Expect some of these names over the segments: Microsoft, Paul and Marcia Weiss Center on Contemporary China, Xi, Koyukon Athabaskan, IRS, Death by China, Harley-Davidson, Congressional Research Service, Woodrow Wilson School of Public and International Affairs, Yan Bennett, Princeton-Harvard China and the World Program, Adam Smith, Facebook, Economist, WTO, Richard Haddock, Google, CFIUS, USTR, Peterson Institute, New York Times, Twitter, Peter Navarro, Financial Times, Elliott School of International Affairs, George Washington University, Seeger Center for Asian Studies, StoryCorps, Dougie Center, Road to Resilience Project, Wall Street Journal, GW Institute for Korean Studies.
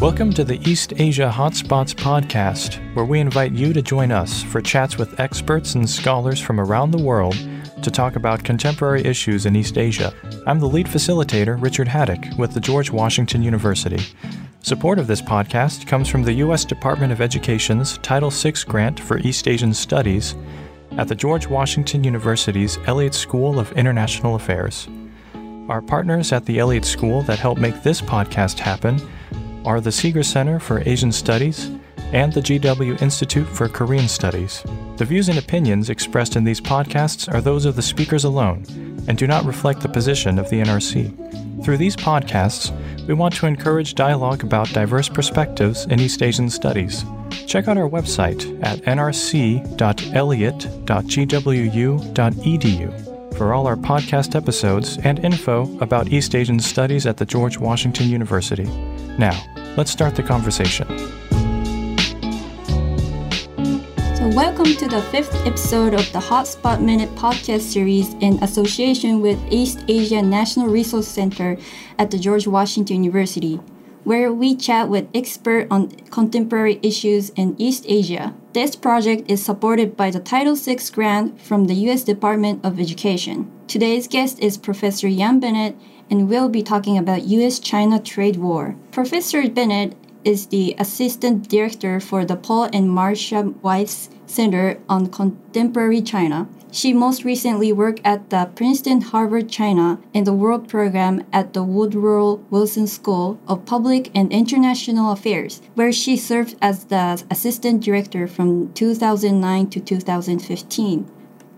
Welcome to the East Asia Hotspots podcast, where we invite you to join us for chats with experts and scholars from around the world to talk about contemporary issues in East Asia. I'm the lead facilitator, Richard Haddock, with the George Washington University. Support of this podcast comes from the U.S. Department of Education's Title VI grant for East Asian Studies at the George Washington University's Elliott School of International Affairs. Our partners at the Elliott School that help make this podcast happen are the Seeger Center for Asian Studies and the GW Institute for Korean Studies. The views and opinions expressed in these podcasts are those of the speakers alone and do not reflect the position of the NRC. Through these podcasts, we want to encourage dialogue about diverse perspectives in East Asian studies. Check out our website at nrc.elliott.gwu.edu. for all our podcast episodes and info about East Asian studies at the George Washington University. Now, let's start the conversation. So welcome to the fifth episode of the Hotspot Minute podcast series in association with East Asia National Resource Center at the George Washington University, where we chat with experts on contemporary issues in East Asia. This project is supported by the Title VI grant from the U.S. Department of Education. Today's guest is Professor Yan Bennett, and we'll be talking about U.S.-China trade war. Professor Bennett is the Assistant Director for the Paul and Marcia Weiss Center on Contemporary China. She most recently worked at the Princeton-Harvard China and the World Program at the Woodrow Wilson School of Public and International Affairs, where she served as the assistant director from 2009 to 2015.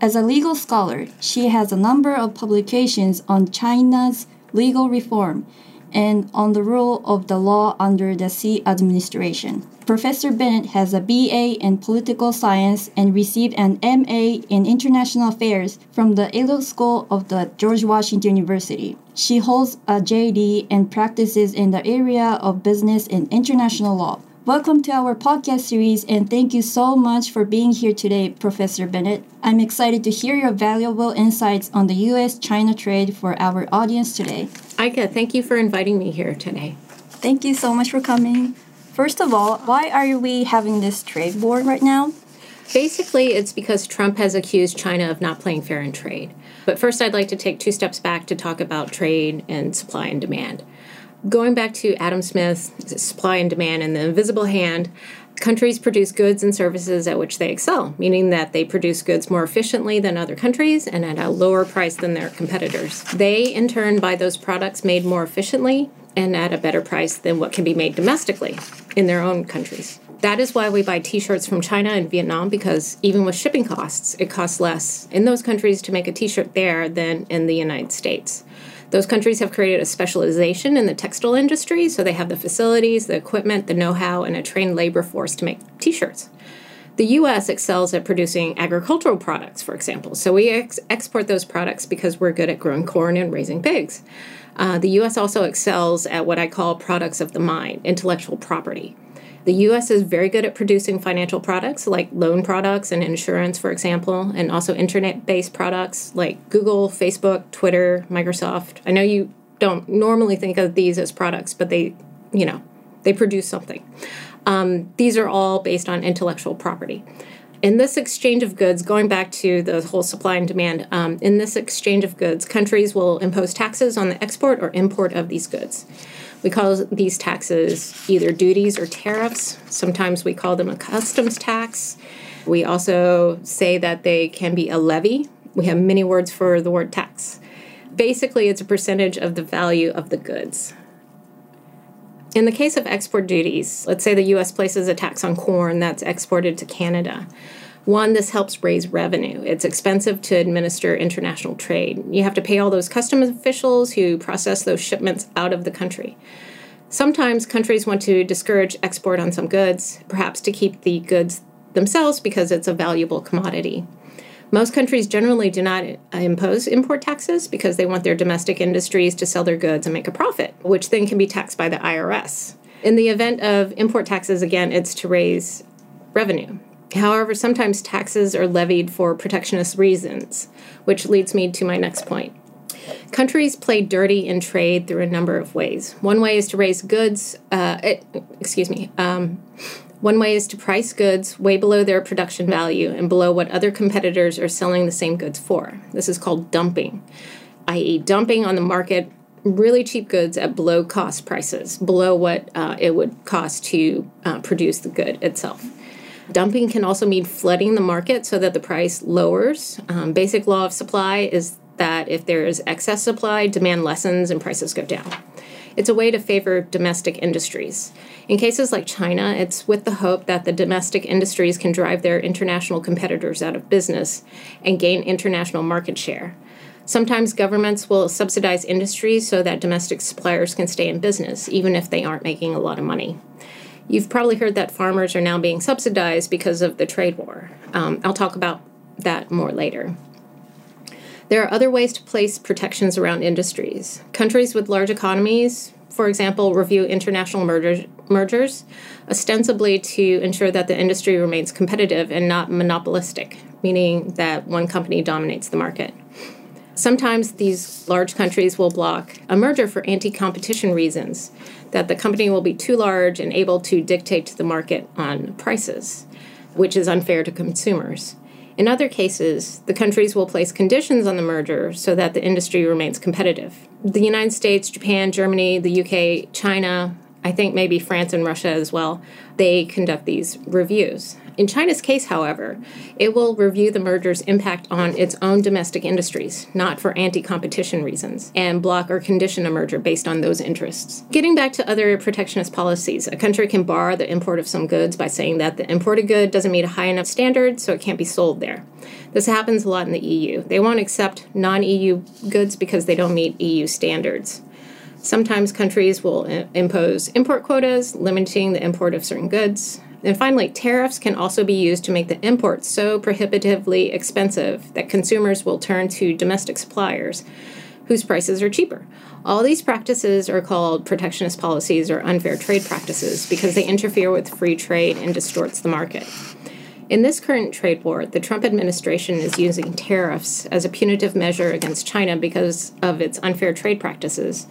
As a legal scholar, she has a number of publications on China's legal reform and on the rule of the law under the Xi administration. Professor Bennett has a BA in political science and received an MA in international affairs from the Elliott School of the George Washington University. She holds a JD and practices in the area of business and international law. Welcome to our podcast series, and thank you so much for being here today, Professor Bennett. I'm excited to hear your valuable insights on the U.S.-China trade for our audience today. Aika, thank you for inviting me here today. Thank you so much for coming. First of all, why are we having this trade war right now? Basically, it's because Trump has accused China of not playing fair in trade. But first, I'd like to take two steps back to talk about trade and supply and demand. Going back to Adam Smith's Supply and Demand and the Invisible Hand, countries produce goods and services at which they excel, meaning that they produce goods more efficiently than other countries and at a lower price than their competitors. They, in turn, buy those products made more efficiently and at a better price than what can be made domestically in their own countries. That is why we buy T-shirts from China and Vietnam, because even with shipping costs, it costs less in those countries to make a T-shirt there than in the United States. Those countries have created a specialization in the textile industry, so they have the facilities, the equipment, the know-how, and a trained labor force to make T-shirts. The U.S. excels at producing agricultural products, for example, so we export those products because we're good at growing corn and raising pigs. The U.S. also excels at what I call products of the mind, intellectual property. The U.S. is very good at producing financial products like loan products and insurance, for example, and also internet-based products like Google, Facebook, Twitter, Microsoft. I know you don't normally think of these as products, but they produce something. These are all based on intellectual property. In this exchange of goods, going back to the whole supply and demand, in this exchange of goods, countries will impose taxes on the export or import of these goods. We call these taxes either duties or tariffs. Sometimes we call them a customs tax. We also say that they can be a levy. We have many words for the word tax. Basically, it's a percentage of the value of the goods. In the case of export duties, let's say the U.S. places a tax on corn that's exported to Canada. One, this helps raise revenue. It's expensive to administer international trade. You have to pay all those customs officials who process those shipments out of the country. Sometimes countries want to discourage export on some goods, perhaps to keep the goods themselves because it's a valuable commodity. Most countries generally do not impose import taxes because they want their domestic industries to sell their goods and make a profit, which then can be taxed by the IRS. In the event of import taxes, again, it's to raise revenue. However, sometimes taxes are levied for protectionist reasons, which leads me to my next point. Countries play dirty in trade through a number of ways. One way is to raise goods, one way is to price goods way below their production value and below what other competitors are selling the same goods for. This is called dumping, i.e. dumping on the market really cheap goods at below cost prices, below what it would cost to produce the good itself. Dumping can also mean flooding the market so that the price lowers. Basic law of supply is that if there is excess supply, demand lessens and prices go down. It's a way to favor domestic industries. In cases like China, it's with the hope that the domestic industries can drive their international competitors out of business and gain international market share. Sometimes governments will subsidize industries so that domestic suppliers can stay in business, even if they aren't making a lot of money. You've probably heard that farmers are now being subsidized because of the trade war. I'll talk about that more later. There are other ways to place protections around industries. Countries with large economies, for example, review international mergers, ostensibly to ensure that the industry remains competitive and not monopolistic, meaning that one company dominates the market. Sometimes these large countries will block a merger for anti-competition reasons, that the company will be too large and able to dictate to the market on prices, which is unfair to consumers. In other cases, the countries will place conditions on the merger so that the industry remains competitive. The United States, Japan, Germany, the UK, China, I think maybe France and Russia as well, they conduct these reviews. In China's case, however, it will review the merger's impact on its own domestic industries, not for anti-competition reasons, and block or condition a merger based on those interests. Getting back to other protectionist policies, a country can bar the import of some goods by saying that the imported good doesn't meet a high enough standard, so it can't be sold there. This happens a lot in the EU. They won't accept non-EU goods because they don't meet EU standards. Sometimes countries will impose import quotas, limiting the import of certain goods. And finally, tariffs can also be used to make the imports so prohibitively expensive that consumers will turn to domestic suppliers whose prices are cheaper. All these practices are called protectionist policies or unfair trade practices because they interfere with free trade and distorts the market. In this current trade war, the Trump administration is using tariffs as a punitive measure against China because of its unfair trade practices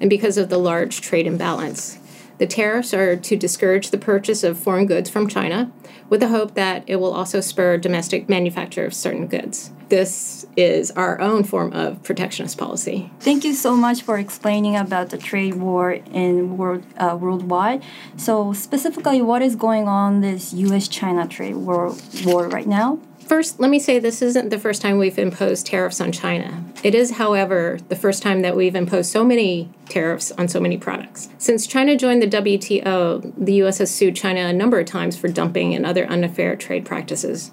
and because of the large trade imbalance. The tariffs are to discourage the purchase of foreign goods from China with the hope that it will also spur domestic manufacture of certain goods. This is our own form of protectionist policy. Thank you so much for explaining about the trade war in worldwide. So specifically, what is going on this U.S.-China trade war right now? First, let me say this isn't the first time we've imposed tariffs on China. It is, however, the first time that we've imposed so many tariffs on so many products. Since China joined the WTO, the U.S. has sued China a number of times for dumping and other unfair trade practices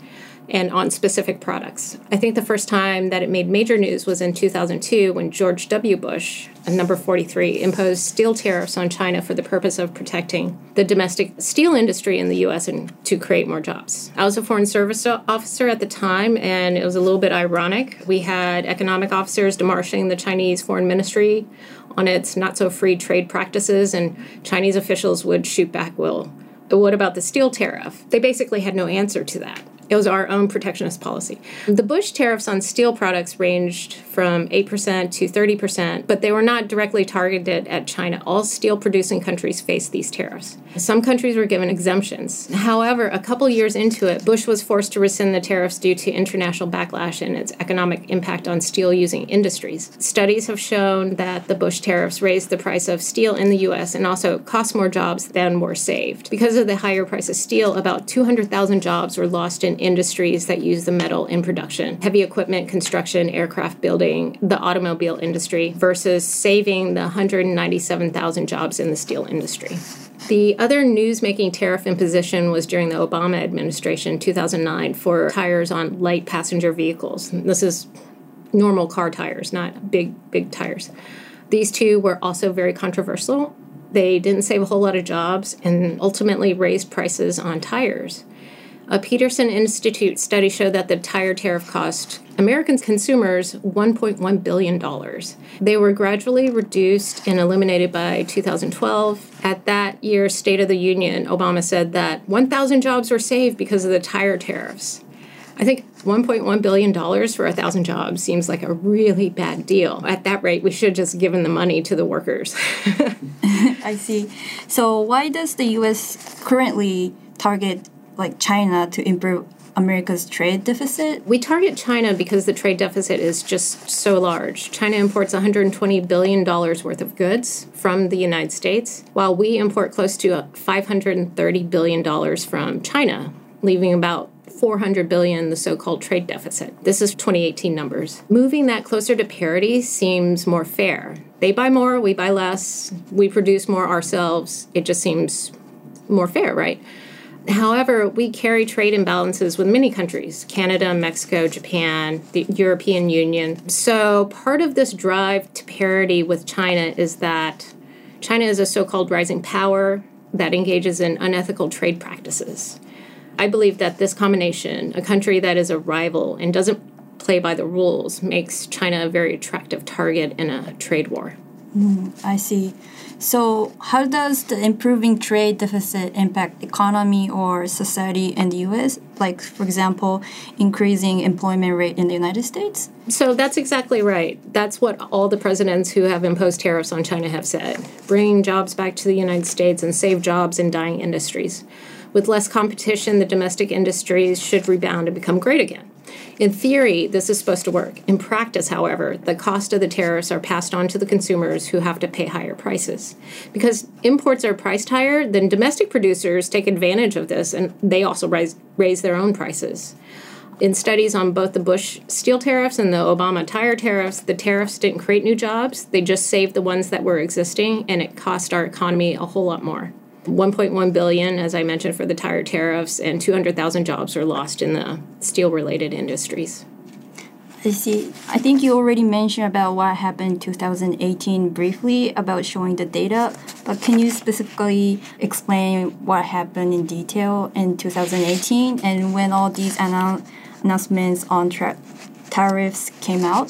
and on specific products. I think the first time that it made major news was in 2002 when George W. Bush, number 43, imposed steel tariffs on China for the purpose of protecting the domestic steel industry in the U.S. and to create more jobs. I was a foreign service officer at the time, and it was a little bit ironic. We had economic officers demarching the Chinese foreign ministry on its not-so-free trade practices, and Chinese officials would shoot back, well, what about the steel tariff? They basically had no answer to that. It was our own protectionist policy. The Bush tariffs on steel products ranged from 8% to 30%, but they were not directly targeted at China. All steel-producing countries faced these tariffs. Some countries were given exemptions. However, a couple years into it, Bush was forced to rescind the tariffs due to international backlash and its economic impact on steel-using industries. Studies have shown that the Bush tariffs raised the price of steel in the U.S. and also cost more jobs than were saved. Because of the higher price of steel, about 200,000 jobs were lost in industries that use the metal in production, heavy equipment, construction, aircraft building, the automobile industry, versus saving the 197,000 jobs in the steel industry. The other news-making tariff imposition was during the Obama administration, 2009, for tires on light passenger vehicles. This is normal car tires, not big tires. These two were also very controversial. They didn't save a whole lot of jobs and ultimately raised prices on tires. A Peterson Institute study showed that the tire tariff cost American consumers $1.1 billion. They were gradually reduced and eliminated by 2012. At that year's State of the Union, Obama said that 1,000 jobs were saved because of the tire tariffs. I think $1.1 billion for 1,000 jobs seems like a really bad deal. At that rate, we should have just given the money to the workers. I see. So why does the U.S. currently target like China to improve America's trade deficit? We target China because the trade deficit is just so large. China imports $120 billion worth of goods from the United States, while we import close to $530 billion from China, leaving about $400 billion, the so-called trade deficit. This is 2018 numbers. Moving that closer to parity seems more fair. They buy more, we buy less, we produce more ourselves. It just seems more fair, right? However, we carry trade imbalances with many countries, Canada, Mexico, Japan, the European Union. So part of this drive to parity with China is that China is a so-called rising power that engages in unethical trade practices. I believe that this combination, a country that is a rival and doesn't play by the rules, makes China a very attractive target in a trade war. I see. So how does the improving trade deficit impact economy or society in the U.S.? Like, for example, increasing employment rate in the United States? So that's exactly right. That's what all the presidents who have imposed tariffs on China have said. Bring jobs back to the United States and save jobs in dying industries. With less competition, the domestic industries should rebound and become great again. In theory, this is supposed to work. In practice, however, the cost of the tariffs are passed on to the consumers who have to pay higher prices. Because imports are priced higher, then domestic producers take advantage of this, and they also raise their own prices. In studies on both the Bush steel tariffs and the Obama tire tariffs, the tariffs didn't create new jobs. They just saved the ones that were existing, and it cost our economy a whole lot more. $1.1 billion, as I mentioned, for the tire tariffs, and 200,000 jobs are lost in the steel-related industries. I see. I think you already mentioned about what happened in 2018 briefly about showing the data, but can you specifically explain what happened in detail in 2018 and when all these announcements on tariffs came out?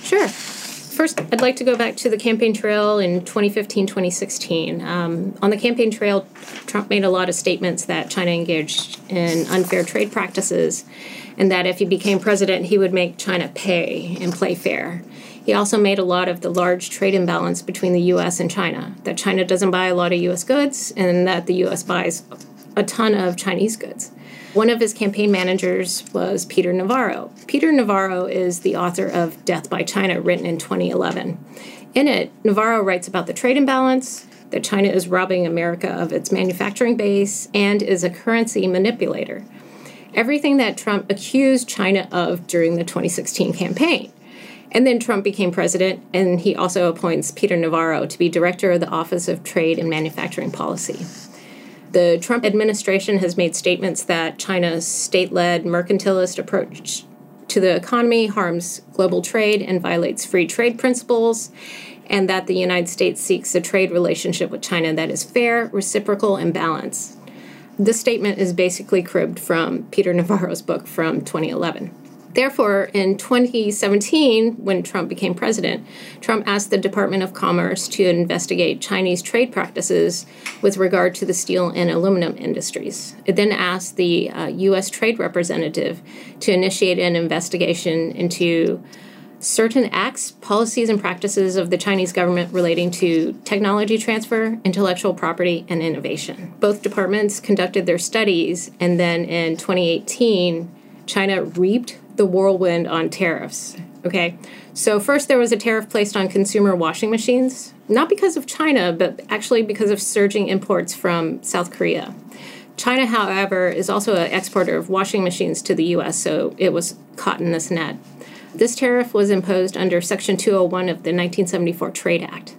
Sure. First, I'd like to go back to the campaign trail in 2015-2016. On the campaign trail, Trump made a lot of statements that China engaged in unfair trade practices and that if he became president, he would make China pay and play fair. He also made a lot of the large trade imbalance between the U.S. and China, that China doesn't buy a lot of U.S. goods and that the U.S. buys a ton of Chinese goods. One of his campaign managers was Peter Navarro. Peter Navarro is the author of Death by China, written in 2011. In it, Navarro writes about the trade imbalance, that China is robbing America of its manufacturing base, and is a currency manipulator. Everything that Trump accused China of during the 2016 campaign. And then Trump became president, and he also appoints Peter Navarro to be director of the Office of Trade and Manufacturing Policy. The Trump administration has made statements that China's state-led mercantilist approach to the economy harms global trade and violates free trade principles, and that the United States seeks a trade relationship with China that is fair, reciprocal, and balanced. This statement is basically cribbed from Peter Navarro's book from 2011. Therefore, in 2017, when Trump became president, Trump asked the Department of Commerce to investigate Chinese trade practices with regard to the steel and aluminum industries. It then asked the U.S. Trade Representative to initiate an investigation into certain acts, policies, and practices of the Chinese government relating to technology transfer, intellectual property, and innovation. Both departments conducted their studies, and then in 2018, China reaped the whirlwind on tariffs, okay? So first there was a tariff placed on consumer washing machines, not because of China, but actually because of surging imports from South Korea. China, however, is also an exporter of washing machines to the U.S., so it was caught in this net. This tariff was imposed under Section 201 of the 1974 Trade Act.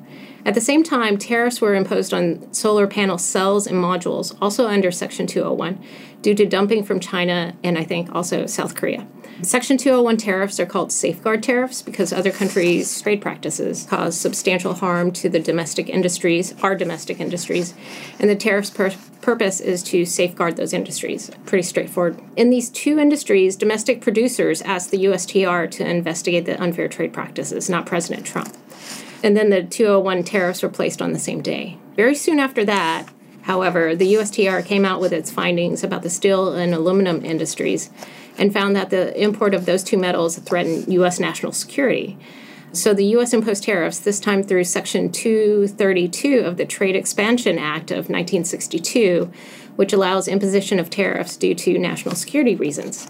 At the same time, tariffs were imposed on solar panel cells and modules, also under Section 201, due to dumping from China and I think also South Korea. Section 201 tariffs are called safeguard tariffs because other countries' trade practices cause substantial harm to the domestic industries, our domestic industries, and the tariff's purpose is to safeguard those industries. Pretty straightforward. In these two industries, domestic producers asked the USTR to investigate the unfair trade practices, not President Trump. And then the 201 tariffs were placed on the same day. Very soon after that, however, the USTR came out with its findings about the steel and aluminum industries and found that the import of those two metals threatened U.S. national security. So the U.S. imposed tariffs, this time through Section 232 of the Trade Expansion Act of 1962, which allows imposition of tariffs due to national security reasons.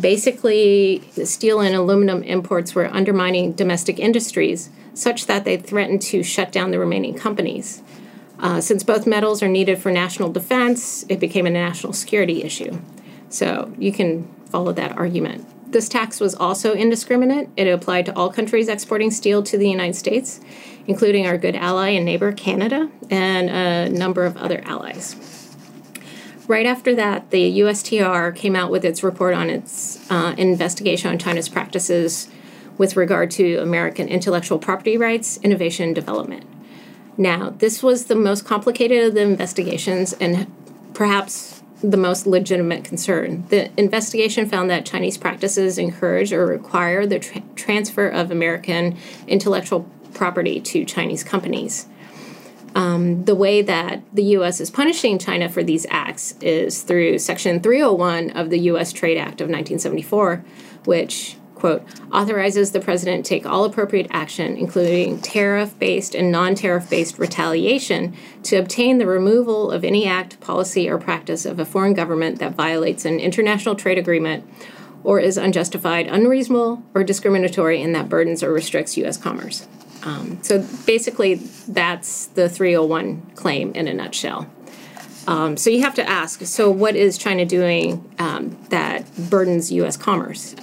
Basically, the steel and aluminum imports were undermining domestic industries such that they threatened to shut down the remaining companies. Since both metals are needed for national defense, it became a national security issue. So you can follow that argument. This tax was also indiscriminate. It applied to all countries exporting steel to the United States, including our good ally and neighbor, Canada, and a number of other allies. Right after that, the USTR came out with its report on its investigation on China's practices with regard to American intellectual property rights, innovation, and development. Now, this was the most complicated of the investigations and perhaps the most legitimate concern. The investigation found that Chinese practices encourage or require the transfer of American intellectual property to Chinese companies. The way that the U.S. is punishing China for these acts is through Section 301 of the U.S. Trade Act of 1974, which, quote, authorizes the president to take all appropriate action, including tariff-based and non-tariff-based retaliation, to obtain the removal of any act, policy, or practice of a foreign government that violates an international trade agreement or is unjustified, unreasonable, or discriminatory and that burdens or restricts U.S. commerce. So basically, that's the 301 claim in a nutshell. So you have to ask, so what is China doing that burdens U.S. commerce?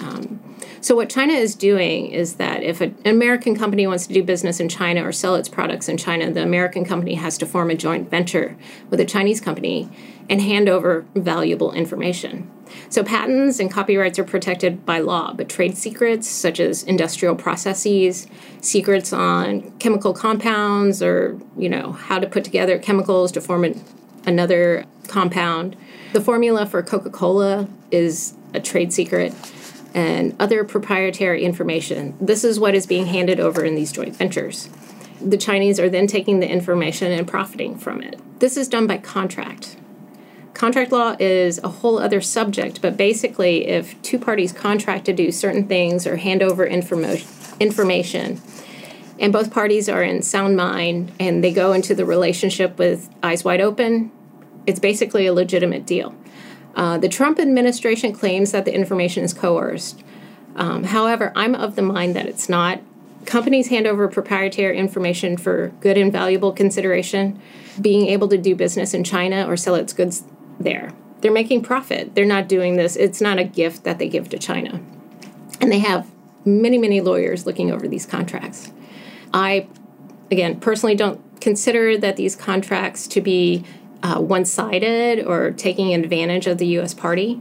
So what China is doing is that if an American company wants to do business in China or sell its products in China, the American company has to form a joint venture with a Chinese company and hand over valuable information. So patents and copyrights are protected by law, but trade secrets such as industrial processes, secrets on chemical compounds or, you know, how to put together chemicals to form another compound. The formula for Coca-Cola is a trade secret and other proprietary information. This is what is being handed over in these joint ventures. The Chinese are then taking the information and profiting from it. This is done by contract. Contract law is a whole other subject, but basically if two parties contract to do certain things or hand over information, and both parties are in sound mind and they go into the relationship with eyes wide open, it's basically a legitimate deal. The Trump administration claims that the information is coerced. However, I'm of the mind that it's not. Companies hand over proprietary information for good and valuable consideration, being able to do business in China or sell its goods there. They're making profit. They're not doing this. It's not a gift that they give to China. And they have many, many lawyers looking over these contracts. I, again, personally don't consider that these contracts to be one-sided or taking advantage of the U.S. party.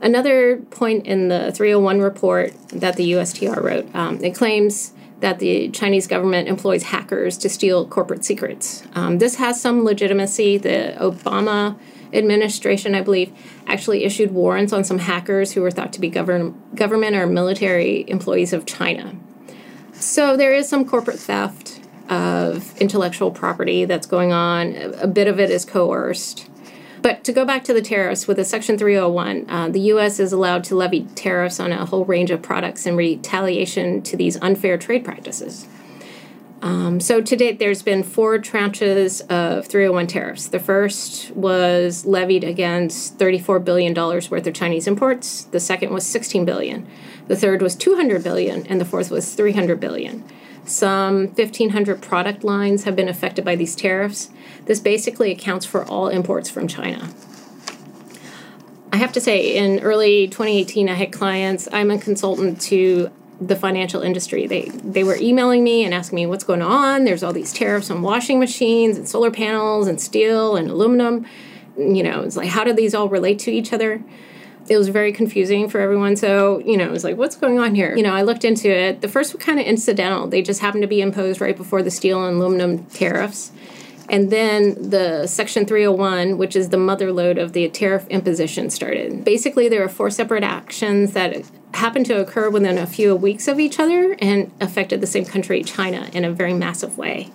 Another point in the 301 report that the USTR wrote, it claims that the Chinese government employs hackers to steal corporate secrets. This has some legitimacy. The Obama administration, I believe, actually issued warrants on some hackers who were thought to be government or military employees of China. So there is some corporate theft of intellectual property that's going on. A bit of it is coerced. But to go back to the tariffs, with the Section 301, the U.S. is allowed to levy tariffs on a whole range of products in retaliation to these unfair trade practices. So to date, there's been four tranches of 301 tariffs. The first was levied against $34 billion worth of Chinese imports. The second was $16 billion. The third was $200 billion, and the fourth was $300 billion. Some 1,500 product lines have been affected by these tariffs. This basically accounts for all imports from China. I have to say, in early 2018, I had clients. I'm a consultant to the financial industry. They were emailing me and asking me what's going on. There's all these tariffs on washing machines and solar panels and steel and aluminum. You know, it's like, how do these all relate to each other? It was very confusing for everyone. So, you know, it was like, what's going on here? You know, I looked into it. The first were kind of incidental. They just happened to be imposed right before the steel and aluminum tariffs. And then the Section 301, which is the mother lode of the tariff imposition, started. Basically, there were four separate actions that happened to occur within a few weeks of each other and affected the same country, China, in a very massive way.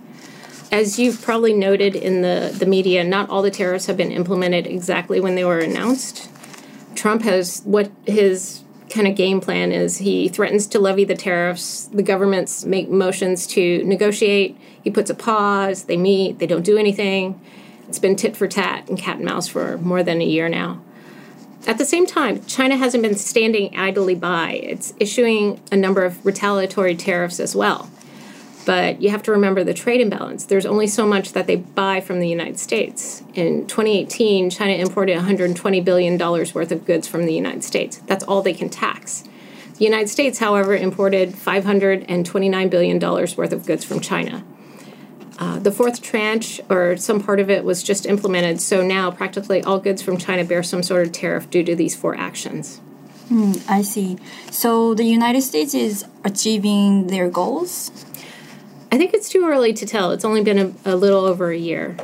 As you've probably noted in the media, not all the tariffs have been implemented exactly when they were announced. Trump has what his kind of game plan is. He threatens to levy the tariffs. The governments make motions to negotiate. He puts a pause. They meet. They don't do anything. It's been tit for tat and cat and mouse for more than a year now. At the same time, China hasn't been standing idly by. It's issuing a number of retaliatory tariffs as well. But you have to remember the trade imbalance. There's only so much that they buy from the United States. In 2018, China imported $120 billion worth of goods from the United States. That's all they can tax. The United States, however, imported $529 billion worth of goods from China. The fourth tranche, or some part of it, was just implemented, so now practically all goods from China bear some sort of tariff due to these four actions. I see. So the United States is achieving their goals? I think it's too early to tell. It's only been a little over a year.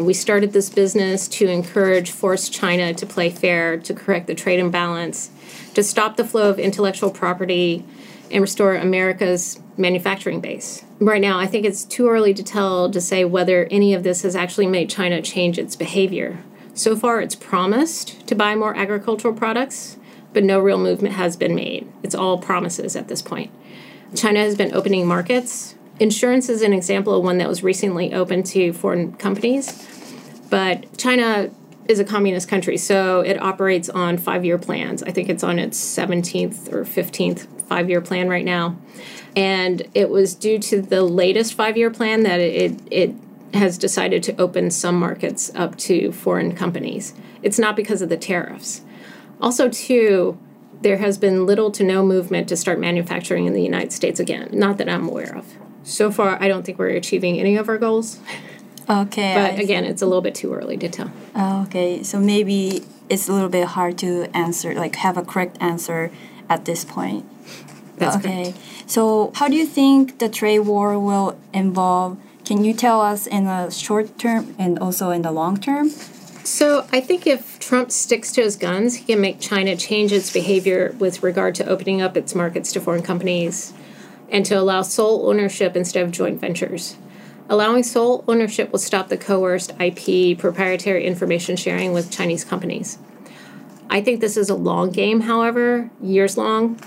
We started this business to encourage, force China to play fair, to correct the trade imbalance, to stop the flow of intellectual property, and restore America's manufacturing base. Right now, I think it's too early to tell to say whether any of this has actually made China change its behavior. So far, it's promised to buy more agricultural products, but no real movement has been made. It's all promises at this point. China has been opening markets. Insurance is an example of one that was recently open to foreign companies, but China is a communist country, so it operates on five-year plans. I think it's on its 17th or 15th five-year plan right now. And it was due to the latest five-year plan that it has decided to open some markets up to foreign companies. It's not because of the tariffs. Also, too, there has been little to no movement to start manufacturing in the United States again, not that I'm aware of. So far, I don't think we're achieving any of our goals. Okay. But again, it's a little bit too early to tell. Okay. So maybe it's a little bit hard to answer, like have a correct answer at this point. That's okay. Correct. So how do you think the trade war will evolve? Can you tell us in the short term and also in the long term? So I think if Trump sticks to his guns, he can make China change its behavior with regard to opening up its markets to foreign companies and to allow sole ownership instead of joint ventures. Allowing sole ownership will stop the coerced IP, proprietary information sharing with Chinese companies. I think this is a long game, however, years long.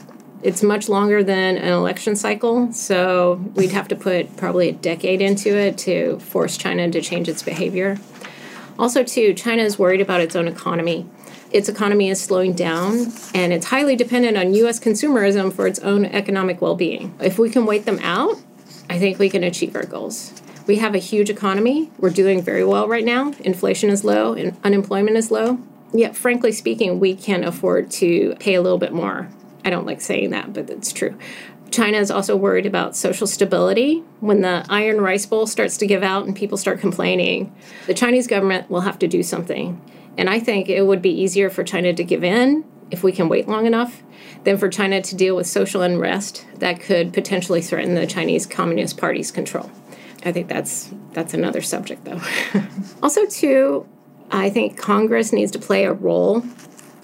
It's much longer than an election cycle, so we'd have to put probably a decade into it to force China to change its behavior. Also, too, China is worried about its own economy. Its economy is slowing down, and it's highly dependent on U.S. consumerism for its own economic well-being. If we can wait them out, I think we can achieve our goals. We have a huge economy. We're doing very well right now. Inflation is low and unemployment is low. Yet, frankly speaking, we can't afford to pay a little bit more. I don't like saying that, but it's true. China is also worried about social stability. When the iron rice bowl starts to give out and people start complaining, the Chinese government will have to do something. And I think it would be easier for China to give in if we can wait long enough, than for China to deal with social unrest that could potentially threaten the Chinese Communist Party's control. I think that's another subject, though. Also, too, I think Congress needs to play a role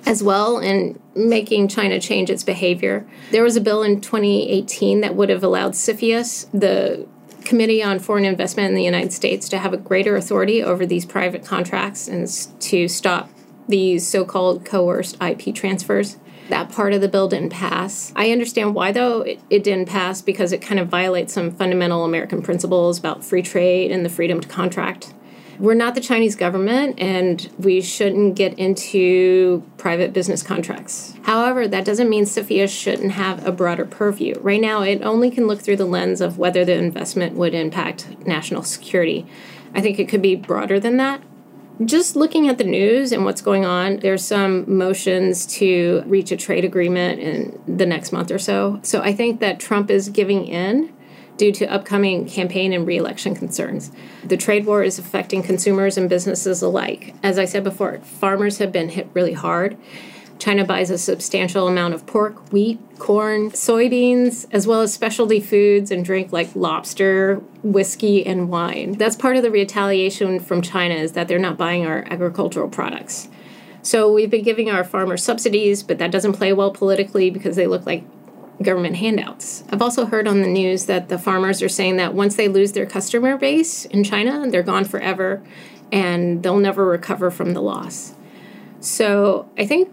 as well in making China change its behavior. There was a bill in 2018 that would have allowed CFIUS, the Committee on Foreign Investment in the United States, to have a greater authority over these private contracts and to stop these so-called coerced IP transfers. That part of the bill didn't pass. I understand why, though, it didn't pass, because it kind of violates some fundamental American principles about free trade and the freedom to contract. We're not the Chinese government, and we shouldn't get into private business contracts. However, that doesn't mean CFIUS shouldn't have a broader purview. Right now, it only can look through the lens of whether the investment would impact national security. I think it could be broader than that. Just looking at the news and what's going on, there's some motions to reach a trade agreement in the next month or so. So I think that Trump is giving in due to upcoming campaign and re-election concerns. The trade war is affecting consumers and businesses alike. As I said before, farmers have been hit really hard. China buys a substantial amount of pork, wheat, corn, soybeans, as well as specialty foods and drink like lobster, whiskey, and wine. That's part of the retaliation from China, is that they're not buying our agricultural products. So we've been giving our farmers subsidies, but that doesn't play well politically because they look like government handouts. I've also heard on the news that the farmers are saying that once they lose their customer base in China, they're gone forever and they'll never recover from the loss. So I think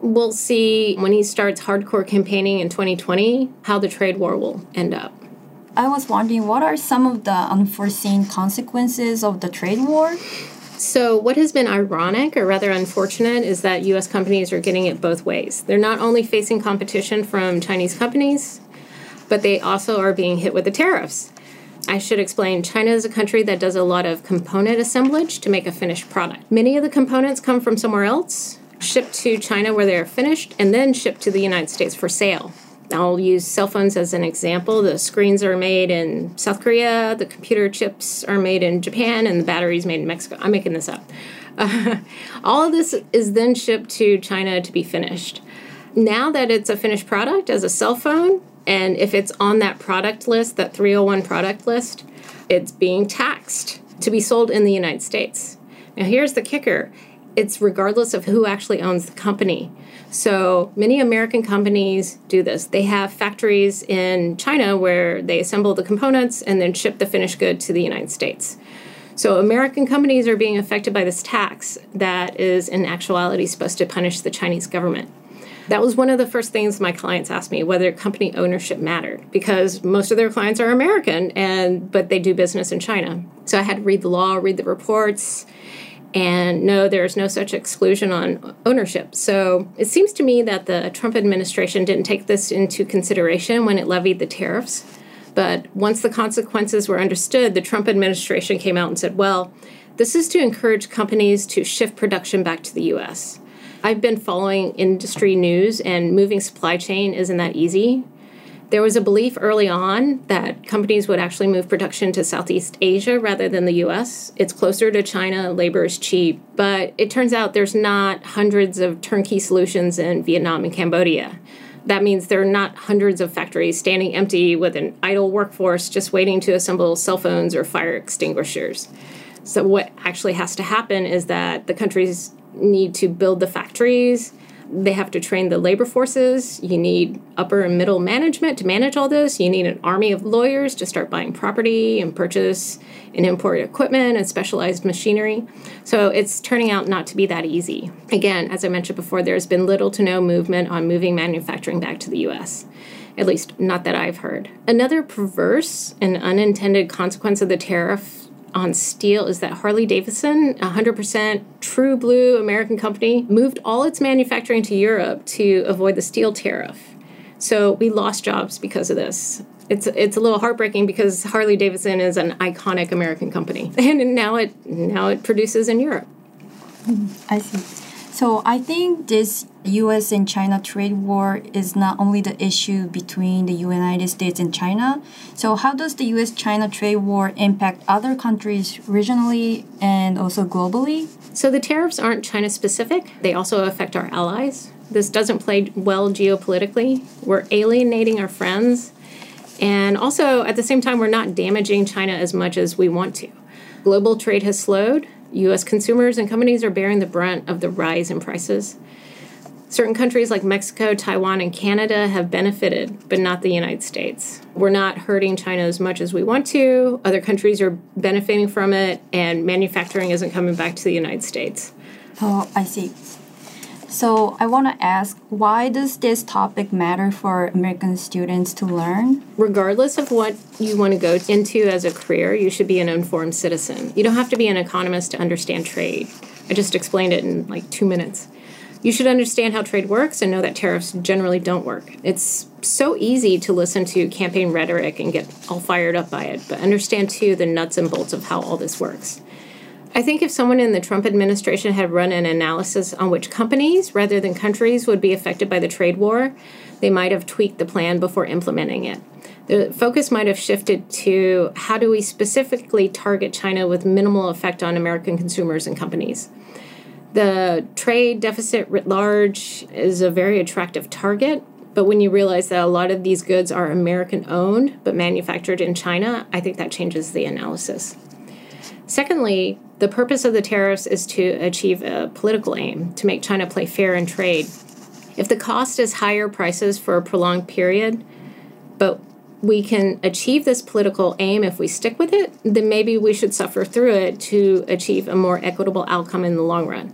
We'll see when he starts hardcore campaigning in 2020 how the trade war will end up. I was wondering, what are some of the unforeseen consequences of the trade war? So what has been ironic, or rather unfortunate, is that U.S. companies are getting it both ways. They're not only facing competition from Chinese companies, but they also are being hit with the tariffs. I should explain, China is a country that does a lot of component assemblage to make a finished product. Many of the components come from somewhere else, shipped to China where they're finished, and then shipped to the United States for sale. I'll use cell phones as an example. The screens are made in South Korea, the computer chips are made in Japan, and the batteries made in Mexico. I'm making this up. All of this is then shipped to China to be finished. Now that it's a finished product as a cell phone, and if it's on that product list, that 301 product list, it's being taxed to be sold in the United States. Now here's the kicker. It's regardless of who actually owns the company. So many American companies do this. They have factories in China where they assemble the components and then ship the finished good to the United States. So American companies are being affected by this tax that is in actuality supposed to punish the Chinese government. That was one of the first things my clients asked me, whether company ownership mattered, because most of their clients are American, but they do business in China. So I had to read the law, read the reports. And no, there's no such exclusion on ownership. So it seems to me that the Trump administration didn't take this into consideration when it levied the tariffs. But once the consequences were understood, the Trump administration came out and said, well, this is to encourage companies to shift production back to the U.S. I've been following industry news, and moving supply chain isn't that easy. There was a belief early on that companies would actually move production to Southeast Asia rather than the U.S. It's closer to China, labor is cheap, but it turns out there's not hundreds of turnkey solutions in Vietnam and Cambodia. That means there are not hundreds of factories standing empty with an idle workforce just waiting to assemble cell phones or fire extinguishers. So what actually has to happen is that the countries need to build the factories. They have to train the labor forces. You need upper and middle management to manage all this. You need an army of lawyers to start buying property and purchase and import equipment and specialized machinery. So it's turning out not to be that easy. Again, as I mentioned before, there's been little to no movement on moving manufacturing back to the U.S., at least not that I've heard. Another perverse and unintended consequence of the tariff on steel is that Harley-Davidson, 100% true blue American company, moved all its manufacturing to Europe to avoid the steel tariff. So we lost jobs because of this. It's a little heartbreaking because Harley-Davidson is an iconic American company, and now it produces in Europe. I see. So I think this U.S. and China trade war is not only the issue between the United States and China. So how does the U.S.-China trade war impact other countries regionally and also globally? So the tariffs aren't China-specific. They also affect our allies. This doesn't play well geopolitically. We're alienating our friends. And also, at the same time, we're not damaging China as much as we want to. Global trade has slowed. U.S. consumers and companies are bearing the brunt of the rise in prices. Certain countries like Mexico, Taiwan, and Canada have benefited, but not the United States. We're not hurting China as much as we want to. Other countries are benefiting from it, and manufacturing isn't coming back to the United States. Oh, I see. So I want to ask, why does this topic matter for American students to learn? Regardless of what you want to go into as a career, you should be an informed citizen. You don't have to be an economist to understand trade. I just explained it in like 2 minutes. You should understand how trade works and know that tariffs generally don't work. It's so easy to listen to campaign rhetoric and get all fired up by it, but understand, too, the nuts and bolts of how all this works. I think if someone in the Trump administration had run an analysis on which companies, rather than countries, would be affected by the trade war, they might have tweaked the plan before implementing it. The focus might have shifted to how do we specifically target China with minimal effect on American consumers and companies. The trade deficit writ large is a very attractive target, but when you realize that a lot of these goods are American-owned but manufactured in China, I think that changes the analysis. Secondly, the purpose of the tariffs is to achieve a political aim, to make China play fair in trade. If the cost is higher prices for a prolonged period, but we can achieve this political aim if we stick with it, then maybe we should suffer through it to achieve a more equitable outcome in the long run.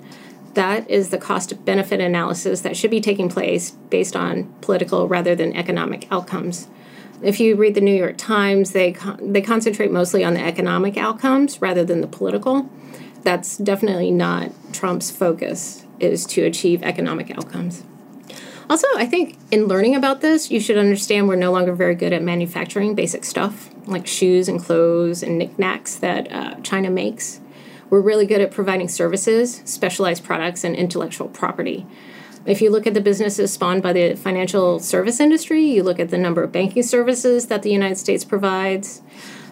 That is the cost-benefit analysis that should be taking place based on political rather than economic outcomes. If you read the New York Times, they concentrate mostly on the economic outcomes rather than the political. That's definitely not Trump's focus, is to achieve economic outcomes. Also, I think in learning about this, you should understand we're no longer very good at manufacturing basic stuff, like shoes and clothes and knickknacks that China makes. We're really good at providing services, specialized products, and intellectual property. If you look at the businesses spawned by the financial service industry, you look at the number of banking services that the United States provides,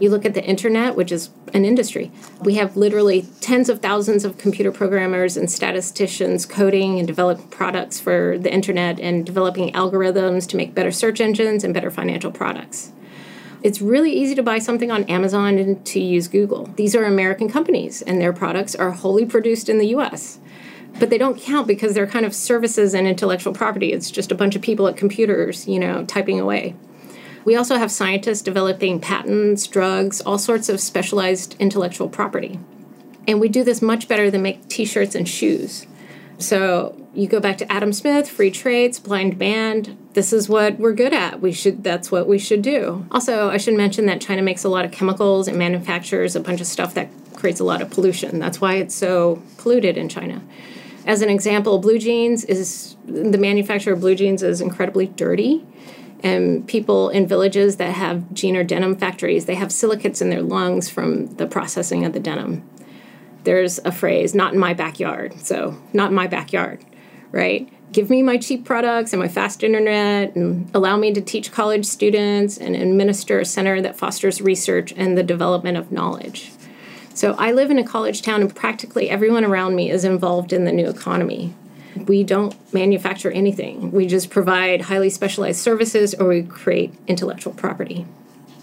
you look at the internet, which is an industry. We have literally tens of thousands of computer programmers and statisticians coding and developing products for the internet and developing algorithms to make better search engines and better financial products. It's really easy to buy something on Amazon and to use Google. These are American companies, and their products are wholly produced in the U.S., but they don't count because they're kind of services and intellectual property. It's just a bunch of people at computers, typing away. We also have scientists developing patents, drugs, all sorts of specialized intellectual property. And we do this much better than make T-shirts and shoes. So you go back to Adam Smith, free trade, supply and demand. This is what we're good at. That's what we should do. Also, I should mention that China makes a lot of chemicals and manufactures a bunch of stuff that creates a lot of pollution. That's why it's so polluted in China. As an example, the manufacture of blue jeans is incredibly dirty. And people in villages that have jean or denim factories, they have silicates in their lungs from the processing of the denim. There's a phrase, not in my backyard. So, not in my backyard, right? Give me my cheap products and my fast internet and allow me to teach college students and administer a center that fosters research and the development of knowledge. So I live in a college town and practically everyone around me is involved in the new economy. We don't manufacture anything. We just provide highly specialized services or we create intellectual property.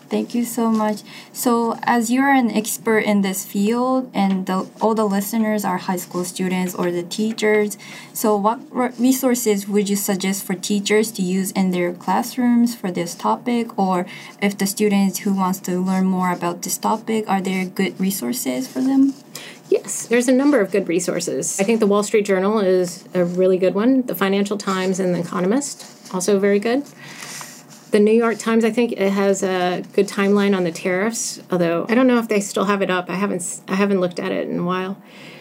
Thank you so much. So as you're an expert in this field and all the listeners are high school students or the teachers, so what resources would you suggest for teachers to use in their classrooms for this topic? Or if the students who wants to learn more about this topic, are there good resources for them? Yes, there's a number of good resources. I think the Wall Street Journal is a really good one. The Financial Times and the Economist, also very good. The New York Times, I think it has a good timeline on the tariffs, although I don't know if they still have it up. I haven't looked at it in a while.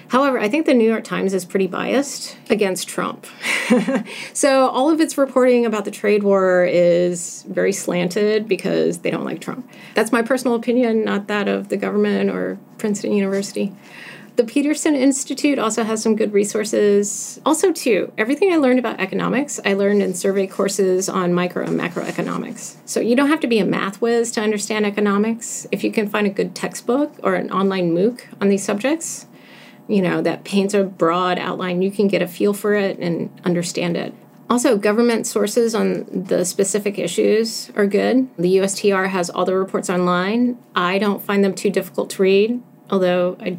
However, I think the New York Times is pretty biased against Trump. So all of its reporting about the trade war is very slanted because they don't like Trump. That's my personal opinion, not that of the government or Princeton University. The Peterson Institute also has some good resources. Also, too, everything I learned about economics, I learned in survey courses on micro and macroeconomics. So you don't have to be a math whiz to understand economics. If you can find a good textbook or an online MOOC on these subjects, that paints a broad outline, you can get a feel for it and understand it. Also, government sources on the specific issues are good. The USTR has all the reports online. I don't find them too difficult to read, although I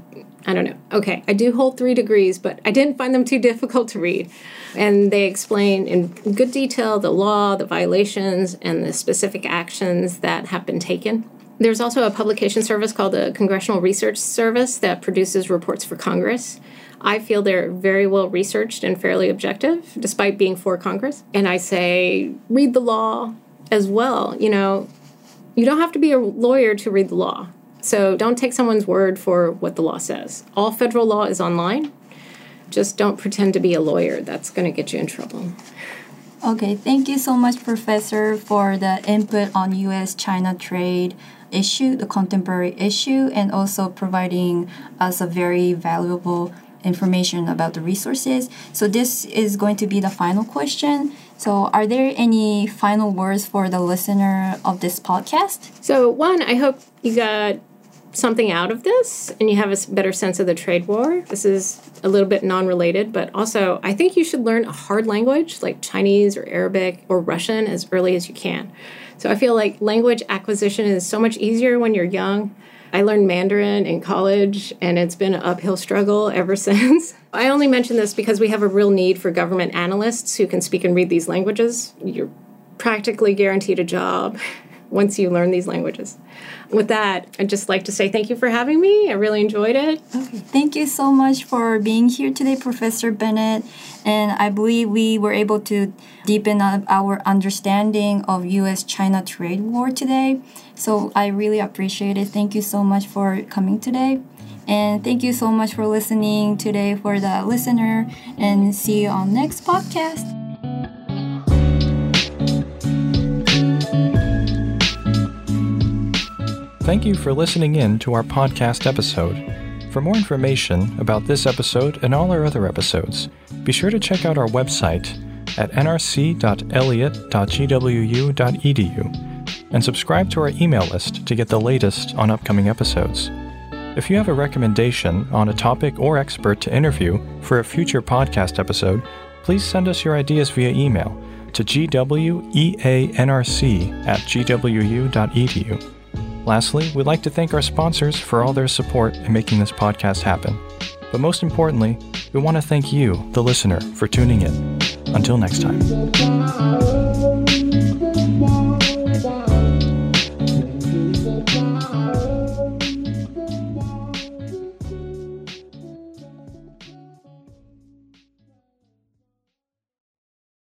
don't know. Okay, I do hold 3 degrees, but I didn't find them too difficult to read. And they explain in good detail the law, the violations, and the specific actions that have been taken. There's also a publication service called the Congressional Research Service that produces reports for Congress. I feel they're very well researched and fairly objective, despite being for Congress. And I say, read the law as well. You don't have to be a lawyer to read the law. So don't take someone's word for what the law says. All federal law is online. Just don't pretend to be a lawyer. That's going to get you in trouble. Okay, thank you so much, Professor, for the input on U.S.-China trade issue, the contemporary issue, and also providing us a very valuable information about the resources. So this is going to be the final question. So are there any final words for the listener of this podcast? So one, I hope you got something out of this and you have a better sense of the trade war. This is a little bit non-related, but also I think you should learn a hard language like Chinese or Arabic or Russian as early as you can. So I feel like language acquisition is so much easier when you're young. I learned Mandarin in college, and it's been an uphill struggle ever since. I only mention this because we have a real need for government analysts who can speak and read these languages. You're practically guaranteed a job. once you learn these languages. With that, I'd just like to say thank you for having me. I really enjoyed it. Okay. Thank you so much for being here today, Professor Bennett. And I believe we were able to deepen our understanding of U.S.-China trade war today. So I really appreciate it. Thank you so much for coming today. And thank you so much for listening today for the listener. And see you on next podcast. Thank you for listening in to our podcast episode. For more information about this episode and all our other episodes, be sure to check out our website at nrc.elliott.gwu.edu and subscribe to our email list to get the latest on upcoming episodes. If you have a recommendation on a topic or expert to interview for a future podcast episode, please send us your ideas via email to gweanrc@gwu.edu. Lastly, we'd like to thank our sponsors for all their support in making this podcast happen. But most importantly, we want to thank you, the listener, for tuning in. Until next time.